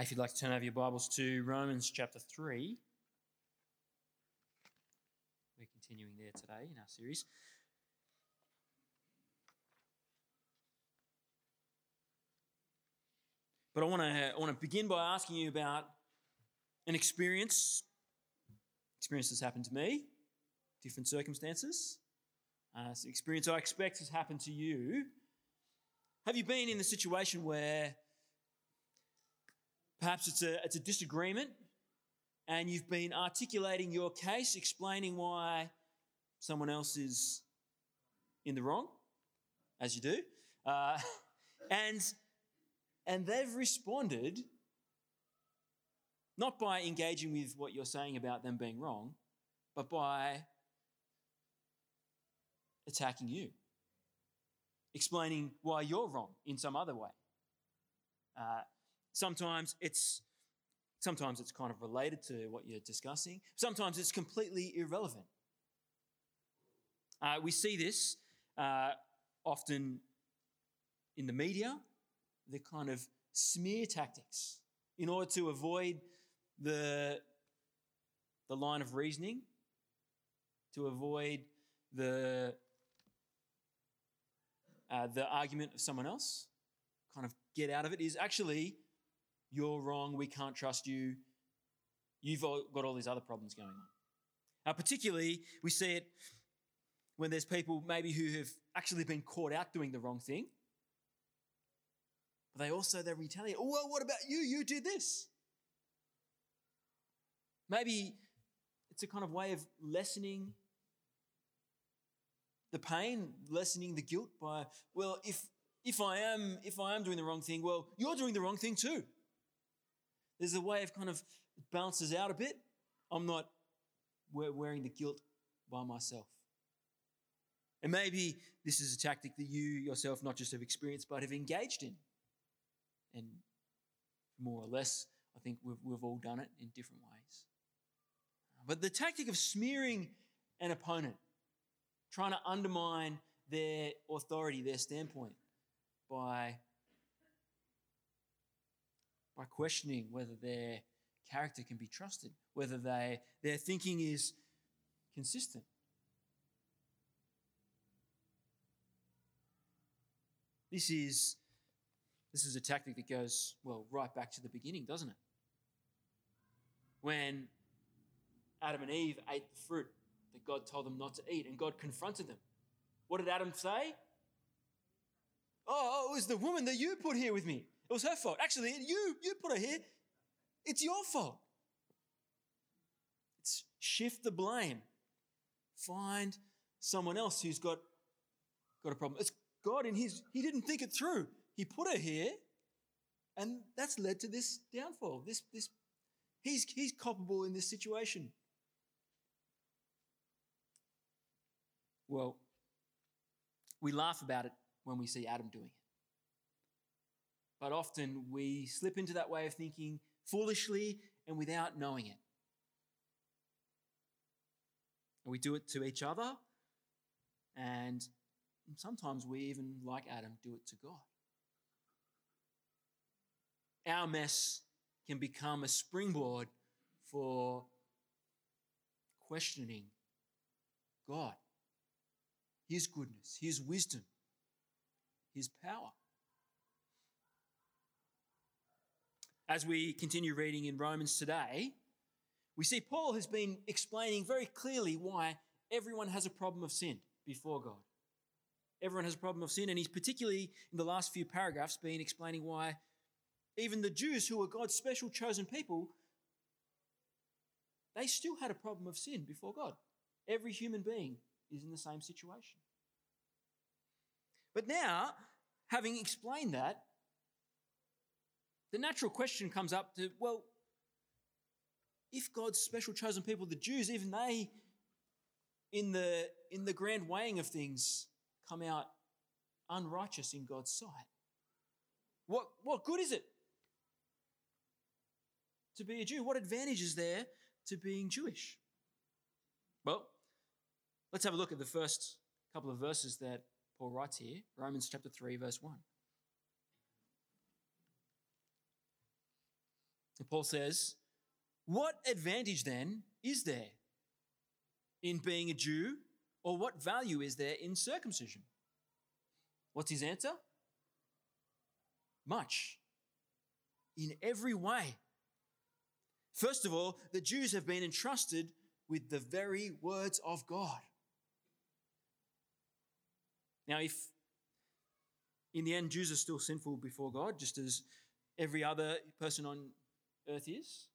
If you'd like to turn over your Bibles to Romans chapter 3, we're continuing there today in our series. But I want to begin by asking you about an experience that's happened to me, different circumstances. It's an experience I expect has happened to you. Have you been in the situation where perhaps it's a disagreement and you've been articulating your case, explaining why someone else is in the wrong, as you do, and they've responded not by engaging with what you're saying about them being wrong, but by attacking you, explaining why you're wrong in some other way. Sometimes it's kind of related to what you're discussing. Sometimes it's completely irrelevant. We see this often in the media, the kind of smear tactics in order to avoid the line of reasoning, to avoid the argument of someone else, kind of get out of it, is actually you're wrong, we can't trust you, you've got all these other problems going on. Particularly, we see it when there's people maybe who have actually been caught out doing the wrong thing, but they retaliate. Oh, well, what about you? You did this. Maybe it's a kind of way of lessening the pain, lessening the guilt by, well, if I am doing the wrong thing, well, you're doing the wrong thing too. There's a way of kind of bounces out a bit. I'm not wearing the guilt by myself. And maybe this is a tactic that you yourself not just have experienced but have engaged in. And more or less, I think we've all done it in different ways. But the tactic of smearing an opponent, trying to undermine their authority, their standpoint, by questioning whether their character can be trusted, whether their thinking is consistent. This is a tactic that goes, well, right back to the beginning, doesn't it? When Adam and Eve ate the fruit that God told them not to eat and God confronted them, what did Adam say? Oh, it was the woman that you put here with me. It was her fault. Actually, you put her here. It's your fault. It's shift the blame. Find someone else who's got a problem. It's God in his, he didn't think it through. He put her here, and that's led to this downfall. This he's culpable in this situation. Well, we laugh about it when we see Adam doing it. But often we slip into that way of thinking foolishly and without knowing it. And we do it to each other, and sometimes we even, like Adam, do it to God. Our mess can become a springboard for questioning God, his goodness, his wisdom, his power. As we continue reading in Romans today, we see Paul has been explaining very clearly why everyone has a problem of sin before God. Everyone has a problem of sin, and he's particularly in the last few paragraphs been explaining why even the Jews, who were God's special chosen people, they still had a problem of sin before God. Every human being is in the same situation. But now, having explained that, the natural question comes up to, well, if God's special chosen people, the Jews, even they, in the grand weighing of things, come out unrighteous in God's sight, what good is it to be a Jew? What advantage is there to being Jewish? Well, let's have a look at the first couple of verses that Paul writes here, Romans chapter 3, verse 1. Paul says, what advantage then is there in being a Jew, or what value is there in circumcision? What's his answer? Much. In every way. First of all, the Jews have been entrusted with the very words of God. Now, if in the end Jews are still sinful before God, just as every other person on earth is,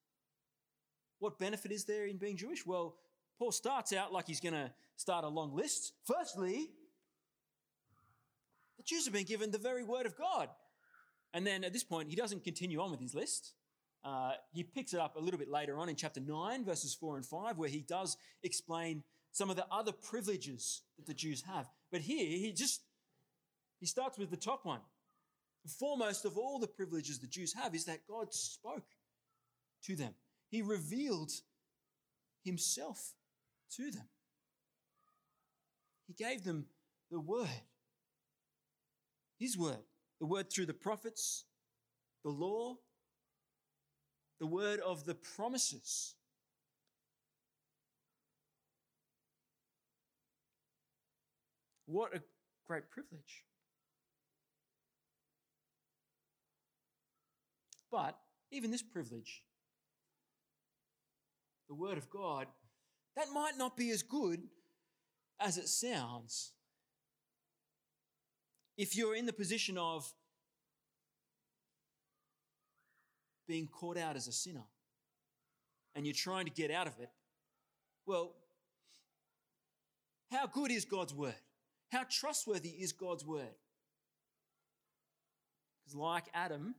what benefit is there in being Jewish? Well, Paul starts out like he's going to start a long list. Firstly, the Jews have been given the very word of God. And then at this point, he doesn't continue on with his list. He picks it up a little bit later on in chapter 9, verses 4 and 5, where he does explain some of the other privileges that the Jews have. But here, he starts with the top one. Foremost of all the privileges the Jews have is that God spoke to them. He revealed himself to them. He gave them the word, his word, the word through the prophets, the law, the word of the promises. What a great privilege. But even this privilege, the word of God, that might not be as good as it sounds. If you're in the position of being caught out as a sinner and you're trying to get out of it, well, how good is God's word? How trustworthy is God's word? Because like Adam,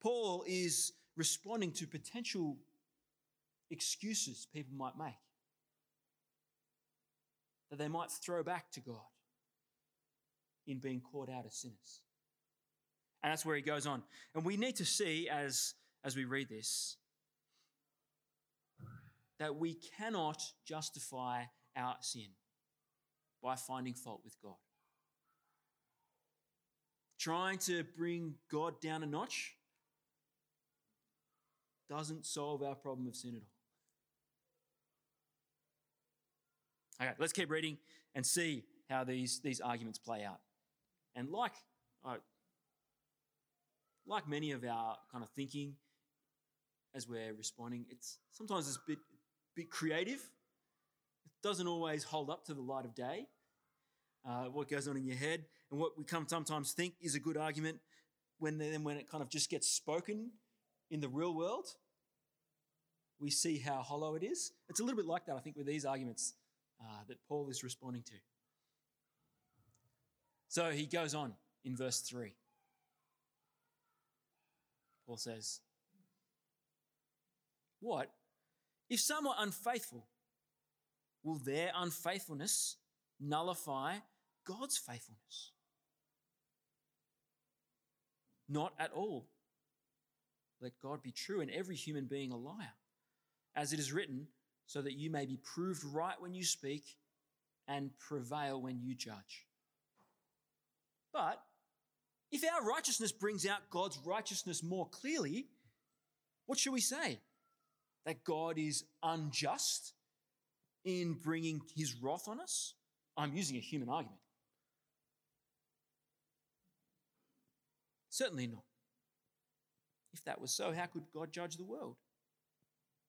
Paul is responding to potential excuses people might make that they might throw back to God in being caught out as sinners. And that's where he goes on. And we need to see as we read this that we cannot justify our sin by finding fault with God. Trying to bring God down a notch doesn't solve our problem of sin at all. Okay, let's keep reading and see how these arguments play out. And like many of our kind of thinking as we're responding, it's sometimes a bit creative. It doesn't always hold up to the light of day. What goes on in your head and what we sometimes think is a good argument when it kind of just gets spoken in the real world, we see how hollow it is. It's a little bit like that, I think, with these arguments that Paul is responding to. So he goes on in verse 3. Paul says, what if some are unfaithful? Will their unfaithfulness nullify God's faithfulness? Not at all. Let God be true and every human being a liar, as it is written, so that you may be proved right when you speak and prevail when you judge. But if our righteousness brings out God's righteousness more clearly, what should we say? That God is unjust in bringing his wrath on us? I'm using a human argument. Certainly not. If that was so, how could God judge the world?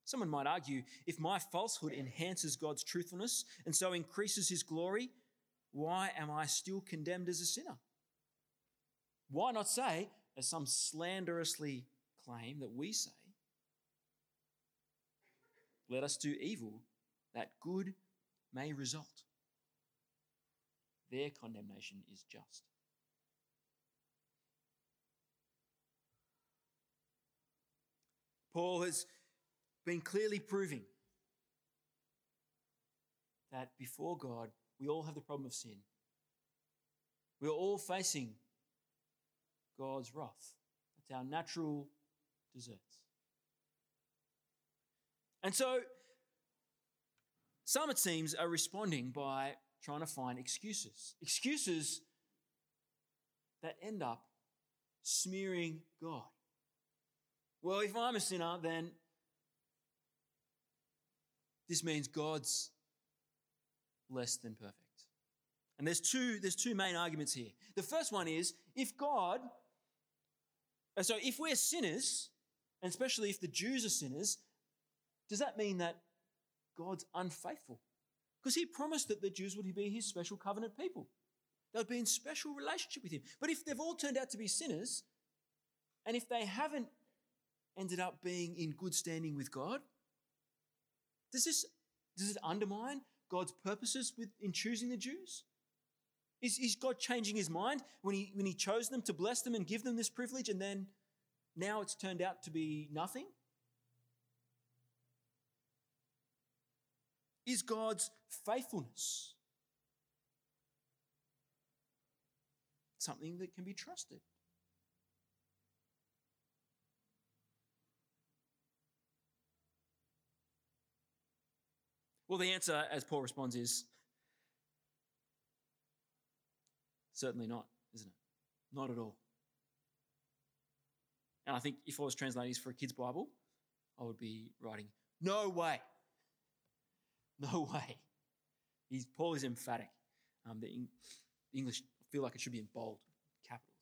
Someone might argue, if my falsehood enhances God's truthfulness and so increases his glory, why am I still condemned as a sinner? Why not say, as some slanderously claim that we say, let us do evil that good may result. Their condemnation is just. Paul has been clearly proving that before God, we all have the problem of sin. We are all facing God's wrath. That's our natural deserts. And so some, it seems, are responding by trying to find excuses. Excuses that end up smearing God Well, if I'm a sinner, then this means God's less than perfect. And there's two main arguments here. The first one is, if we're sinners, and especially if the Jews are sinners, does that mean that God's unfaithful? Because he promised that the Jews would be his special covenant people. They would be in special relationship with him. But if they've all turned out to be sinners, and if they haven't ended up being in good standing with God, does it undermine God's purposes in choosing the Jews? Is God changing his mind when he chose them to bless them and give them this privilege, and then now it's turned out to be nothing? Is God's faithfulness something that can be trusted? Well, the answer, as Paul responds, is certainly not, isn't it? Not at all. And I think if I was translating this for a kid's Bible, I would be writing, no way. No way. Paul is emphatic. The English, I feel like it should be in bold capitals.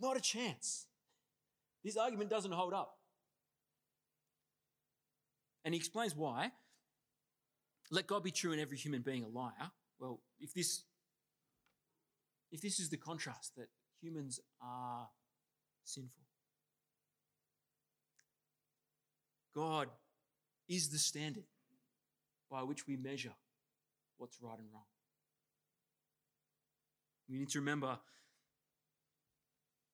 Not a chance. This argument doesn't hold up. And he explains why. Let God be true and every human being a liar. Well, if this is the contrast, that humans are sinful, God is the standard by which we measure what's right and wrong. We need to remember,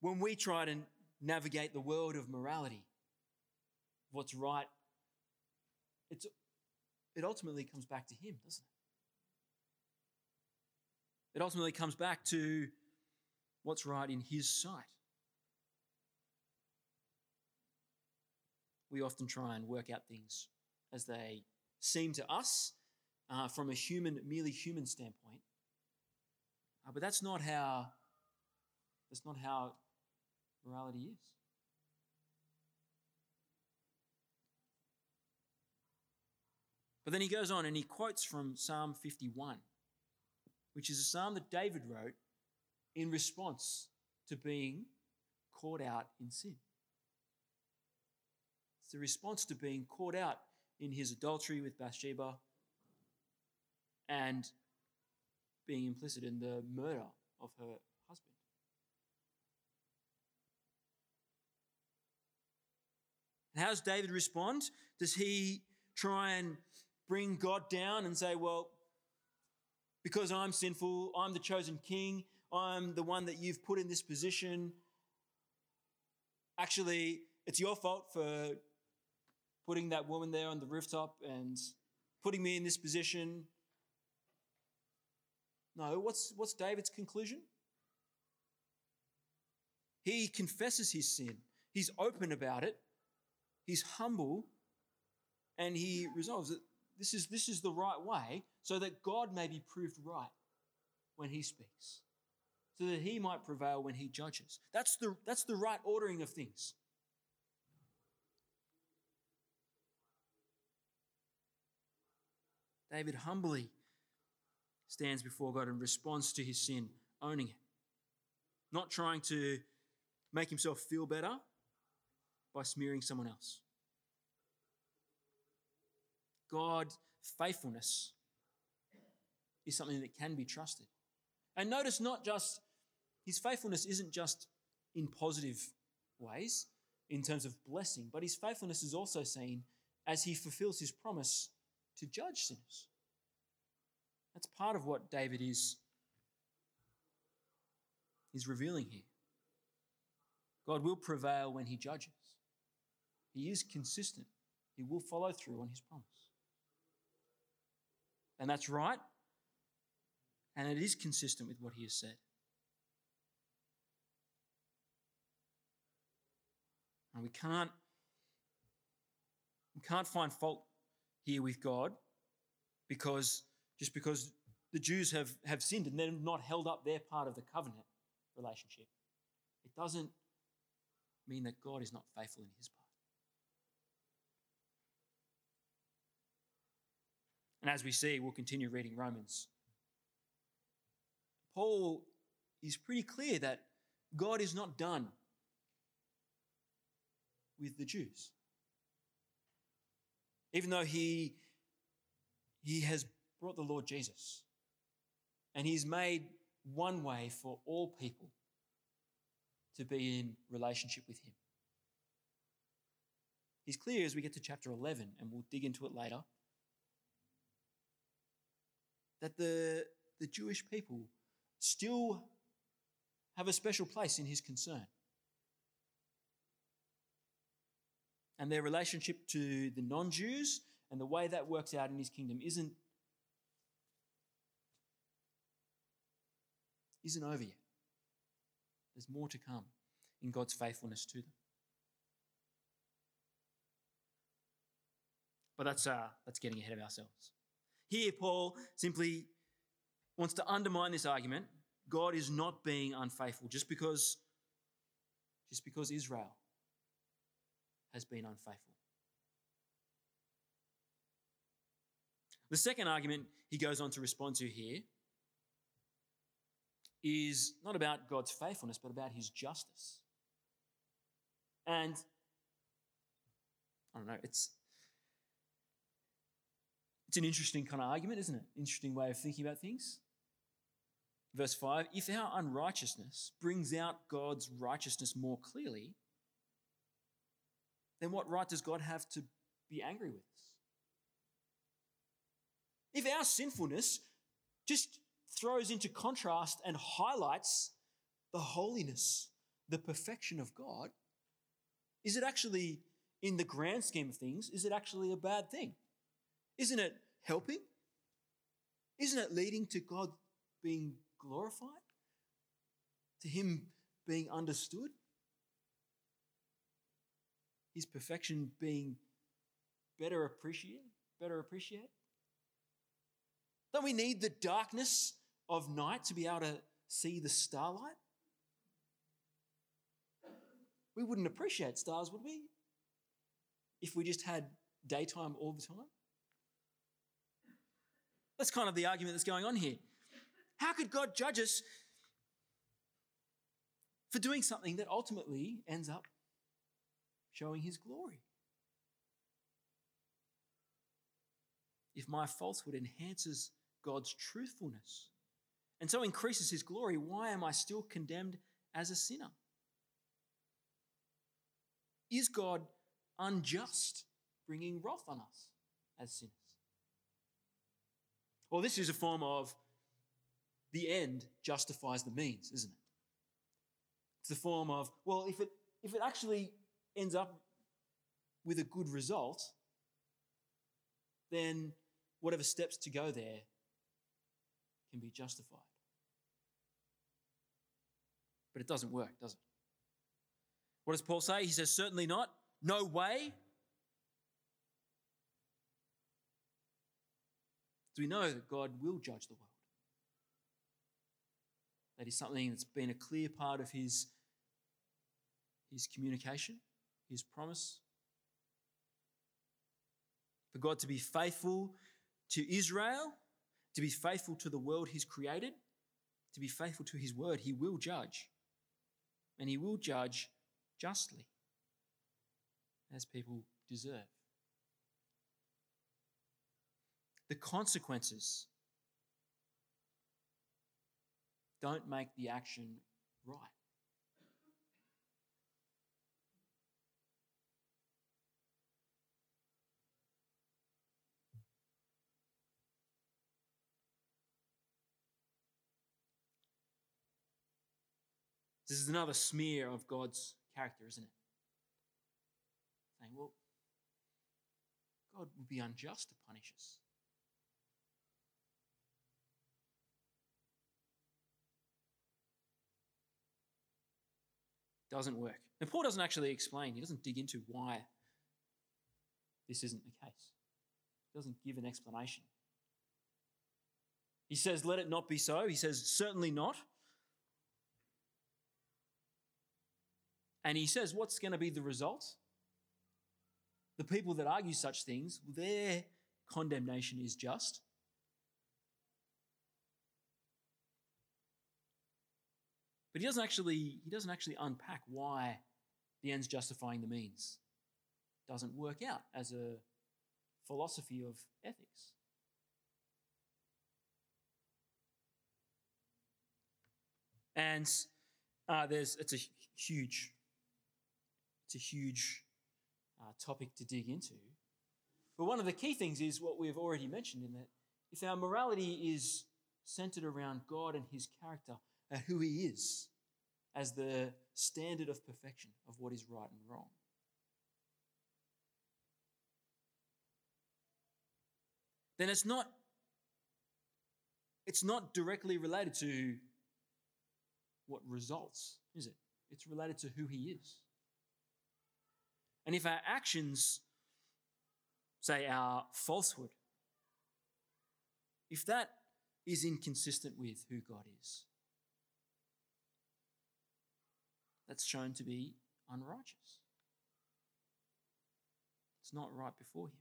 when we try to navigate the world of morality, what's right, it ultimately comes back to him, doesn't it? It ultimately comes back to what's right in his sight. We often try and work out things as they seem to us from a merely human standpoint, but that's not how morality is. But then he goes on and he quotes from Psalm 51, which is a psalm that David wrote in response to being caught out in sin. It's the response to being caught out in his adultery with Bathsheba and being implicit in the murder of her husband. And how does David respond? Does he try and bring God down and say, well, because I'm sinful, I'm the chosen king, I'm the one that you've put in this position. Actually, it's your fault for putting that woman there on the rooftop and putting me in this position. No, what's David's conclusion? He confesses his sin. He's open about it. He's humble, and he resolves that this is the right way, so that God may be proved right when he speaks, so that he might prevail when he judges. That's the right ordering of things. David humbly stands before God and responds to his sin, owning it, not trying to make himself feel better by smearing someone else. God's faithfulness is something that can be trusted. And notice, not just his faithfulness isn't just in positive ways in terms of blessing, but his faithfulness is also seen as he fulfills his promise to judge sinners. That's part of what David is revealing here. God will prevail when he judges. He is consistent. He will follow through on his promise. And that's right, and it is consistent with what he has said. And we can't find fault here with God because the Jews have sinned and they've not held up their part of the covenant relationship. It doesn't mean that God is not faithful in his part. And as we see, we'll continue reading Romans. Paul is pretty clear that God is not done with the Jews. Even though he has brought the Lord Jesus and he's made one way for all people to be in relationship with him. He's clear as we get to chapter 11, and we'll dig into it later, that the Jewish people still have a special place in his concern. And their relationship to the non-Jews and the way that works out in his kingdom isn't over yet. There's more to come in God's faithfulness to them. But that's getting ahead of ourselves. Here, Paul simply wants to undermine this argument. God is not being unfaithful just because Israel has been unfaithful. The second argument he goes on to respond to here is not about God's faithfulness, but about his justice. And I don't know, it's an interesting kind of argument, isn't it? Interesting way of thinking about things. Verse 5, if our unrighteousness brings out God's righteousness more clearly, then what right does God have to be angry with us? If our sinfulness just throws into contrast and highlights the holiness, the perfection of God, is it actually, in the grand scheme of things, is it actually a bad thing? Isn't it helping? Isn't it leading to God being glorified? To him being understood? His perfection being better appreciated? Don't we need the darkness of night to be able to see the starlight? We wouldn't appreciate stars, would we? If we just had daytime all the time? That's kind of the argument that's going on here. How could God judge us for doing something that ultimately ends up showing his glory? If my falsehood enhances God's truthfulness and so increases his glory, why am I still condemned as a sinner? Is God unjust, bringing wrath on us as sinners? Well, this is a form of the end justifies the means, isn't it? It's the form of, well, if it actually ends up with a good result, then whatever steps to go there can be justified. But it doesn't work, does it? What does Paul say? He says, certainly not, no way. So we know that God will judge the world. That is something that's been a clear part of his communication, his promise. For God to be faithful to Israel, to be faithful to the world he's created, to be faithful to his word, he will judge. And he will judge justly, as people deserve. The consequences don't make the action right. This is another smear of God's character, isn't it? Saying, well, God would be unjust to punish us. Doesn't work. And Paul doesn't actually explain. He doesn't dig into why this isn't the case. He doesn't give an explanation. He says, let it not be so. He says, certainly not. And he says, what's going to be the result? The people that argue such things, well, they're condemnation is just? But he doesn't actually unpack why the end's justifying the means. Doesn't work out as a philosophy of ethics. And it's a huge topic to dig into. But one of the key things is what we've already mentioned, in that if our morality is centered around God and his character and who he is as the standard of perfection of what is right and wrong, then it's not directly related to what results, is it? It's related to who he is. And if our actions, say our falsehood, if that is inconsistent with who God is, that's shown to be unrighteous. It's not right before him.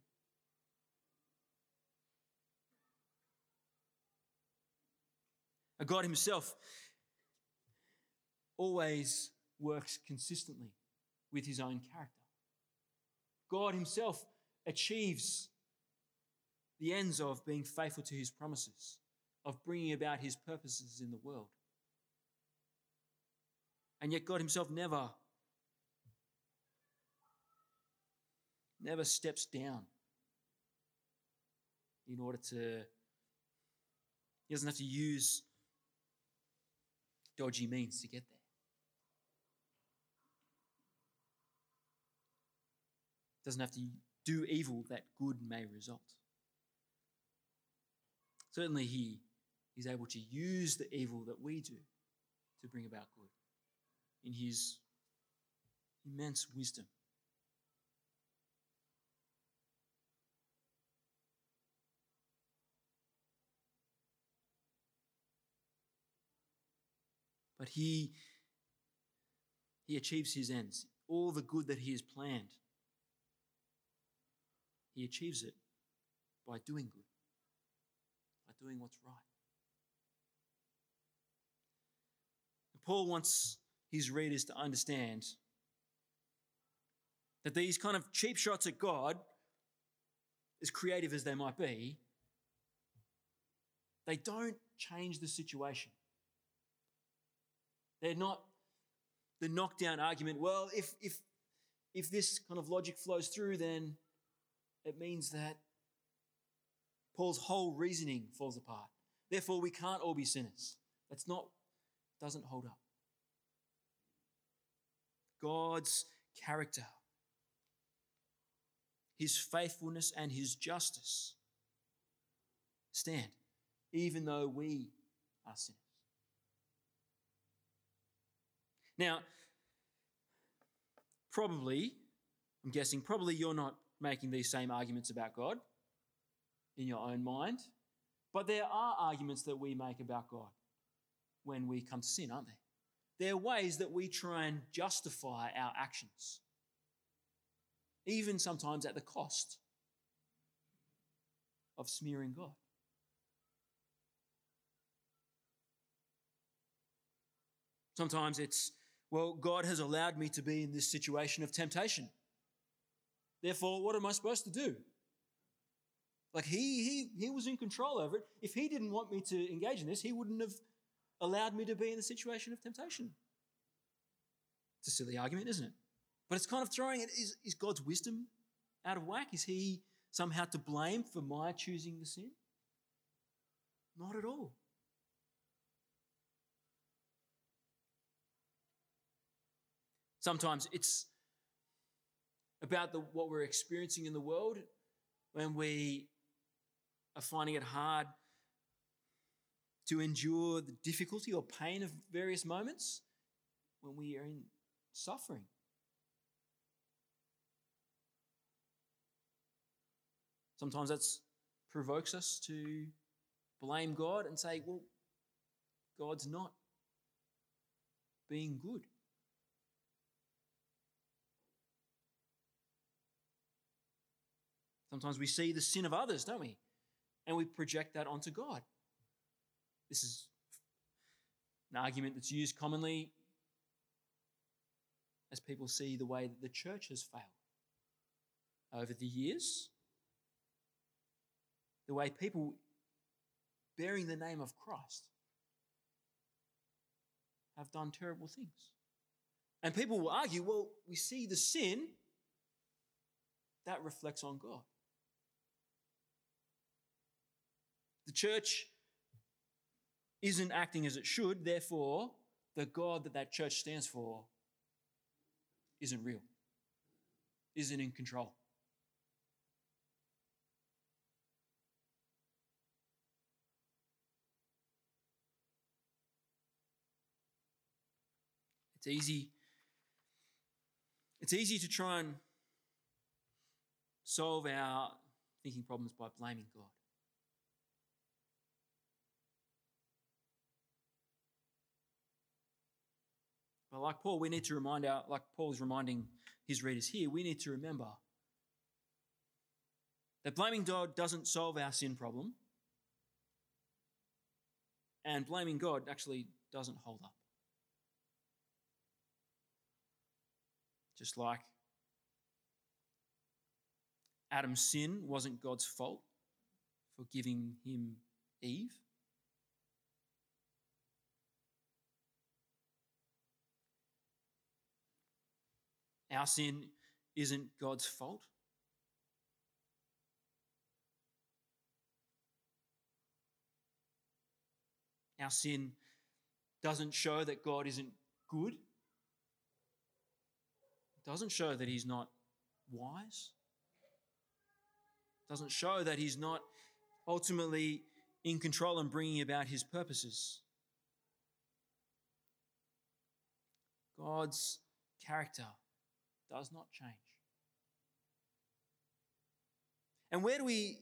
God himself always works consistently with his own character. God himself achieves the ends of being faithful to his promises, of bringing about his purposes in the world. And yet God himself never steps down in order to, he doesn't have to use dodgy means to get there. Doesn't have to do evil that good may result. Certainly he is able to use the evil that we do to bring about good in his immense wisdom. But he achieves his ends. All the good that he has planned, he achieves it by doing good, by doing what's right. And Paul wants his readers to understand that these kind of cheap shots at God, as creative as they might be, they don't change the situation. They're not the knockdown argument, well, if this kind of logic flows through, then it means that Paul's whole reasoning falls apart. Therefore, we can't all be sinners. Doesn't hold up. God's character, his faithfulness and his justice stand, even though we are sinners. Now, I'm guessing you're not making these same arguments about God in your own mind, but there are arguments that we make about God when we come to sin, aren't there? There are ways that we try and justify our actions, even sometimes at the cost of smearing God. Sometimes it's, well, God has allowed me to be in this situation of temptation. Therefore, what am I supposed to do? Like he was in control over it. If he didn't want me to engage in this, he wouldn't have allowed me to be in the situation of temptation. It's a silly argument, isn't it? But it's kind of throwing it. Is God's wisdom out of whack? Is he somehow to blame for my choosing the sin? Not at all. Sometimes it's about what we're experiencing in the world when we are finding it hard to endure the difficulty or pain of various moments when we are in suffering. Sometimes that provokes us to blame God and say, well, God's not being good. Sometimes we see the sin of others, don't we? And we project that onto God. This is an argument that's used commonly as people see the way that the church has failed over the years. The way people bearing the name of Christ have done terrible things. And people will argue, well, we see the sin, that reflects on God. The church isn't acting as it should, therefore the God that church stands for isn't real, isn't in control. It's easy to try and solve our thinking problems by blaming God. But like Paul, we need to like Paul is reminding his readers here, we need to remember that blaming God doesn't solve our sin problem, and blaming God actually doesn't hold up. Just like Adam's sin wasn't God's fault for giving him Eve, our sin isn't God's fault. Our sin doesn't show that God isn't good. Doesn't show that he's not wise, doesn't show that he's not ultimately in control and bringing about his purposes. God's character does not change. And where do we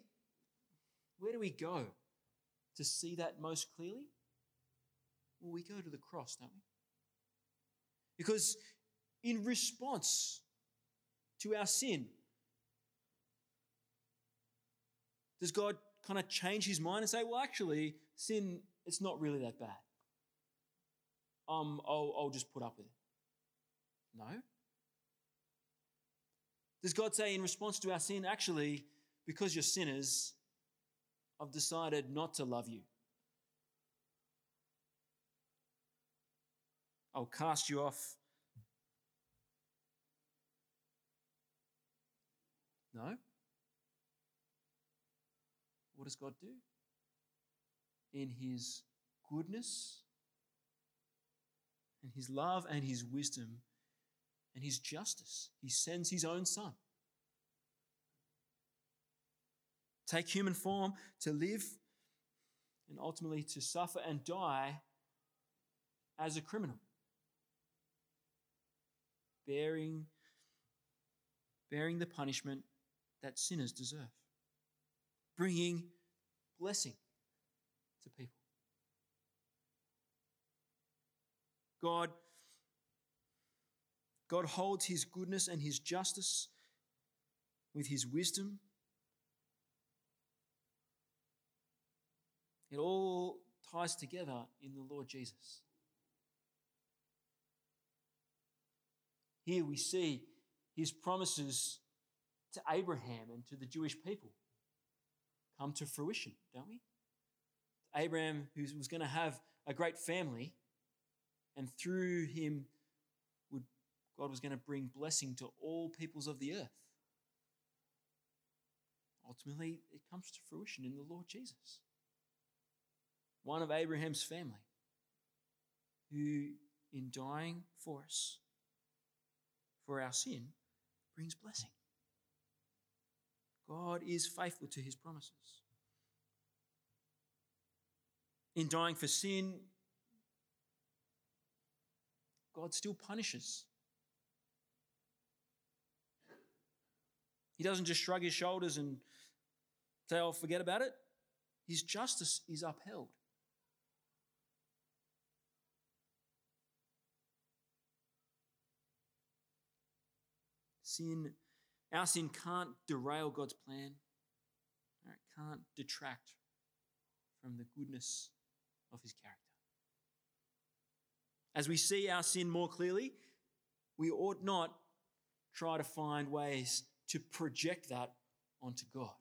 go to see that most clearly? Well, we go to the cross, don't we? Because in response to our sin, does God kind of change his mind and say, well, actually, sin, it's not really that bad. I'll just put up with it. No. Does God say in response to our sin, actually, because you're sinners, I've decided not to love you. I'll cast you off. No. What does God do? In his goodness and his love and his wisdom and his justice, he sends his own son. Take human form to live and ultimately to suffer and die as a criminal, bearing the punishment that sinners deserve, bringing blessing to people. God holds his goodness and his justice with his wisdom. It all ties together in the Lord Jesus. Here we see his promises to Abraham and to the Jewish people come to fruition, don't we? Abraham, who was going to have a great family, and through him God was going to bring blessing to all peoples of the earth. Ultimately, it comes to fruition in the Lord Jesus, one of Abraham's family, who in dying for us, for our sin, brings blessing. God is faithful to his promises. In dying for sin, God still punishes. He doesn't just shrug his shoulders and say, oh, forget about it. His justice is upheld. Sin Our sin can't derail God's plan. It can't detract from the goodness of his character. As we see our sin more clearly, we ought not try to find ways to project that onto God.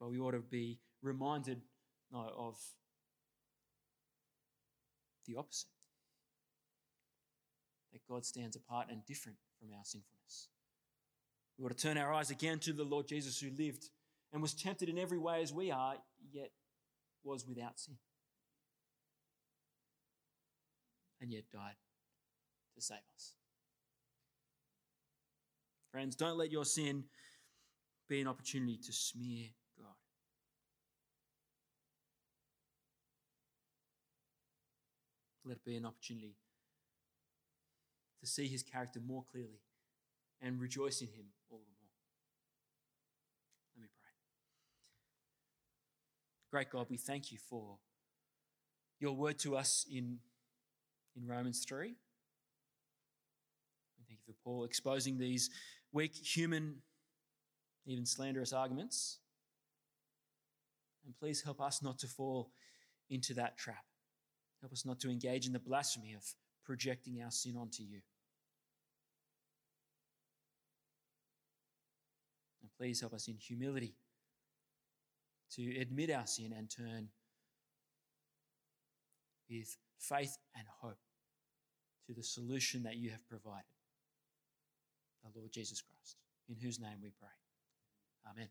But we ought to be reminded of the opposite, that God stands apart and different from our sinfulness. We ought to turn our eyes again to the Lord Jesus, who lived and was tempted in every way as we are, yet was without sin, and yet died to save us. Friends, don't let your sin be an opportunity to smear God. Let it be an opportunity to see his character more clearly and rejoice in him all the more. Let me pray. Great God, we thank you for your word to us in Romans 3. And thank you for Paul exposing these weak, human, even slanderous arguments. And please help us not to fall into that trap. Help us not to engage in the blasphemy of projecting our sin onto you. And please help us in humility to admit our sin and turn with faith and hope to the solution that you have provided, the Lord Jesus Christ, in whose name we pray. Amen.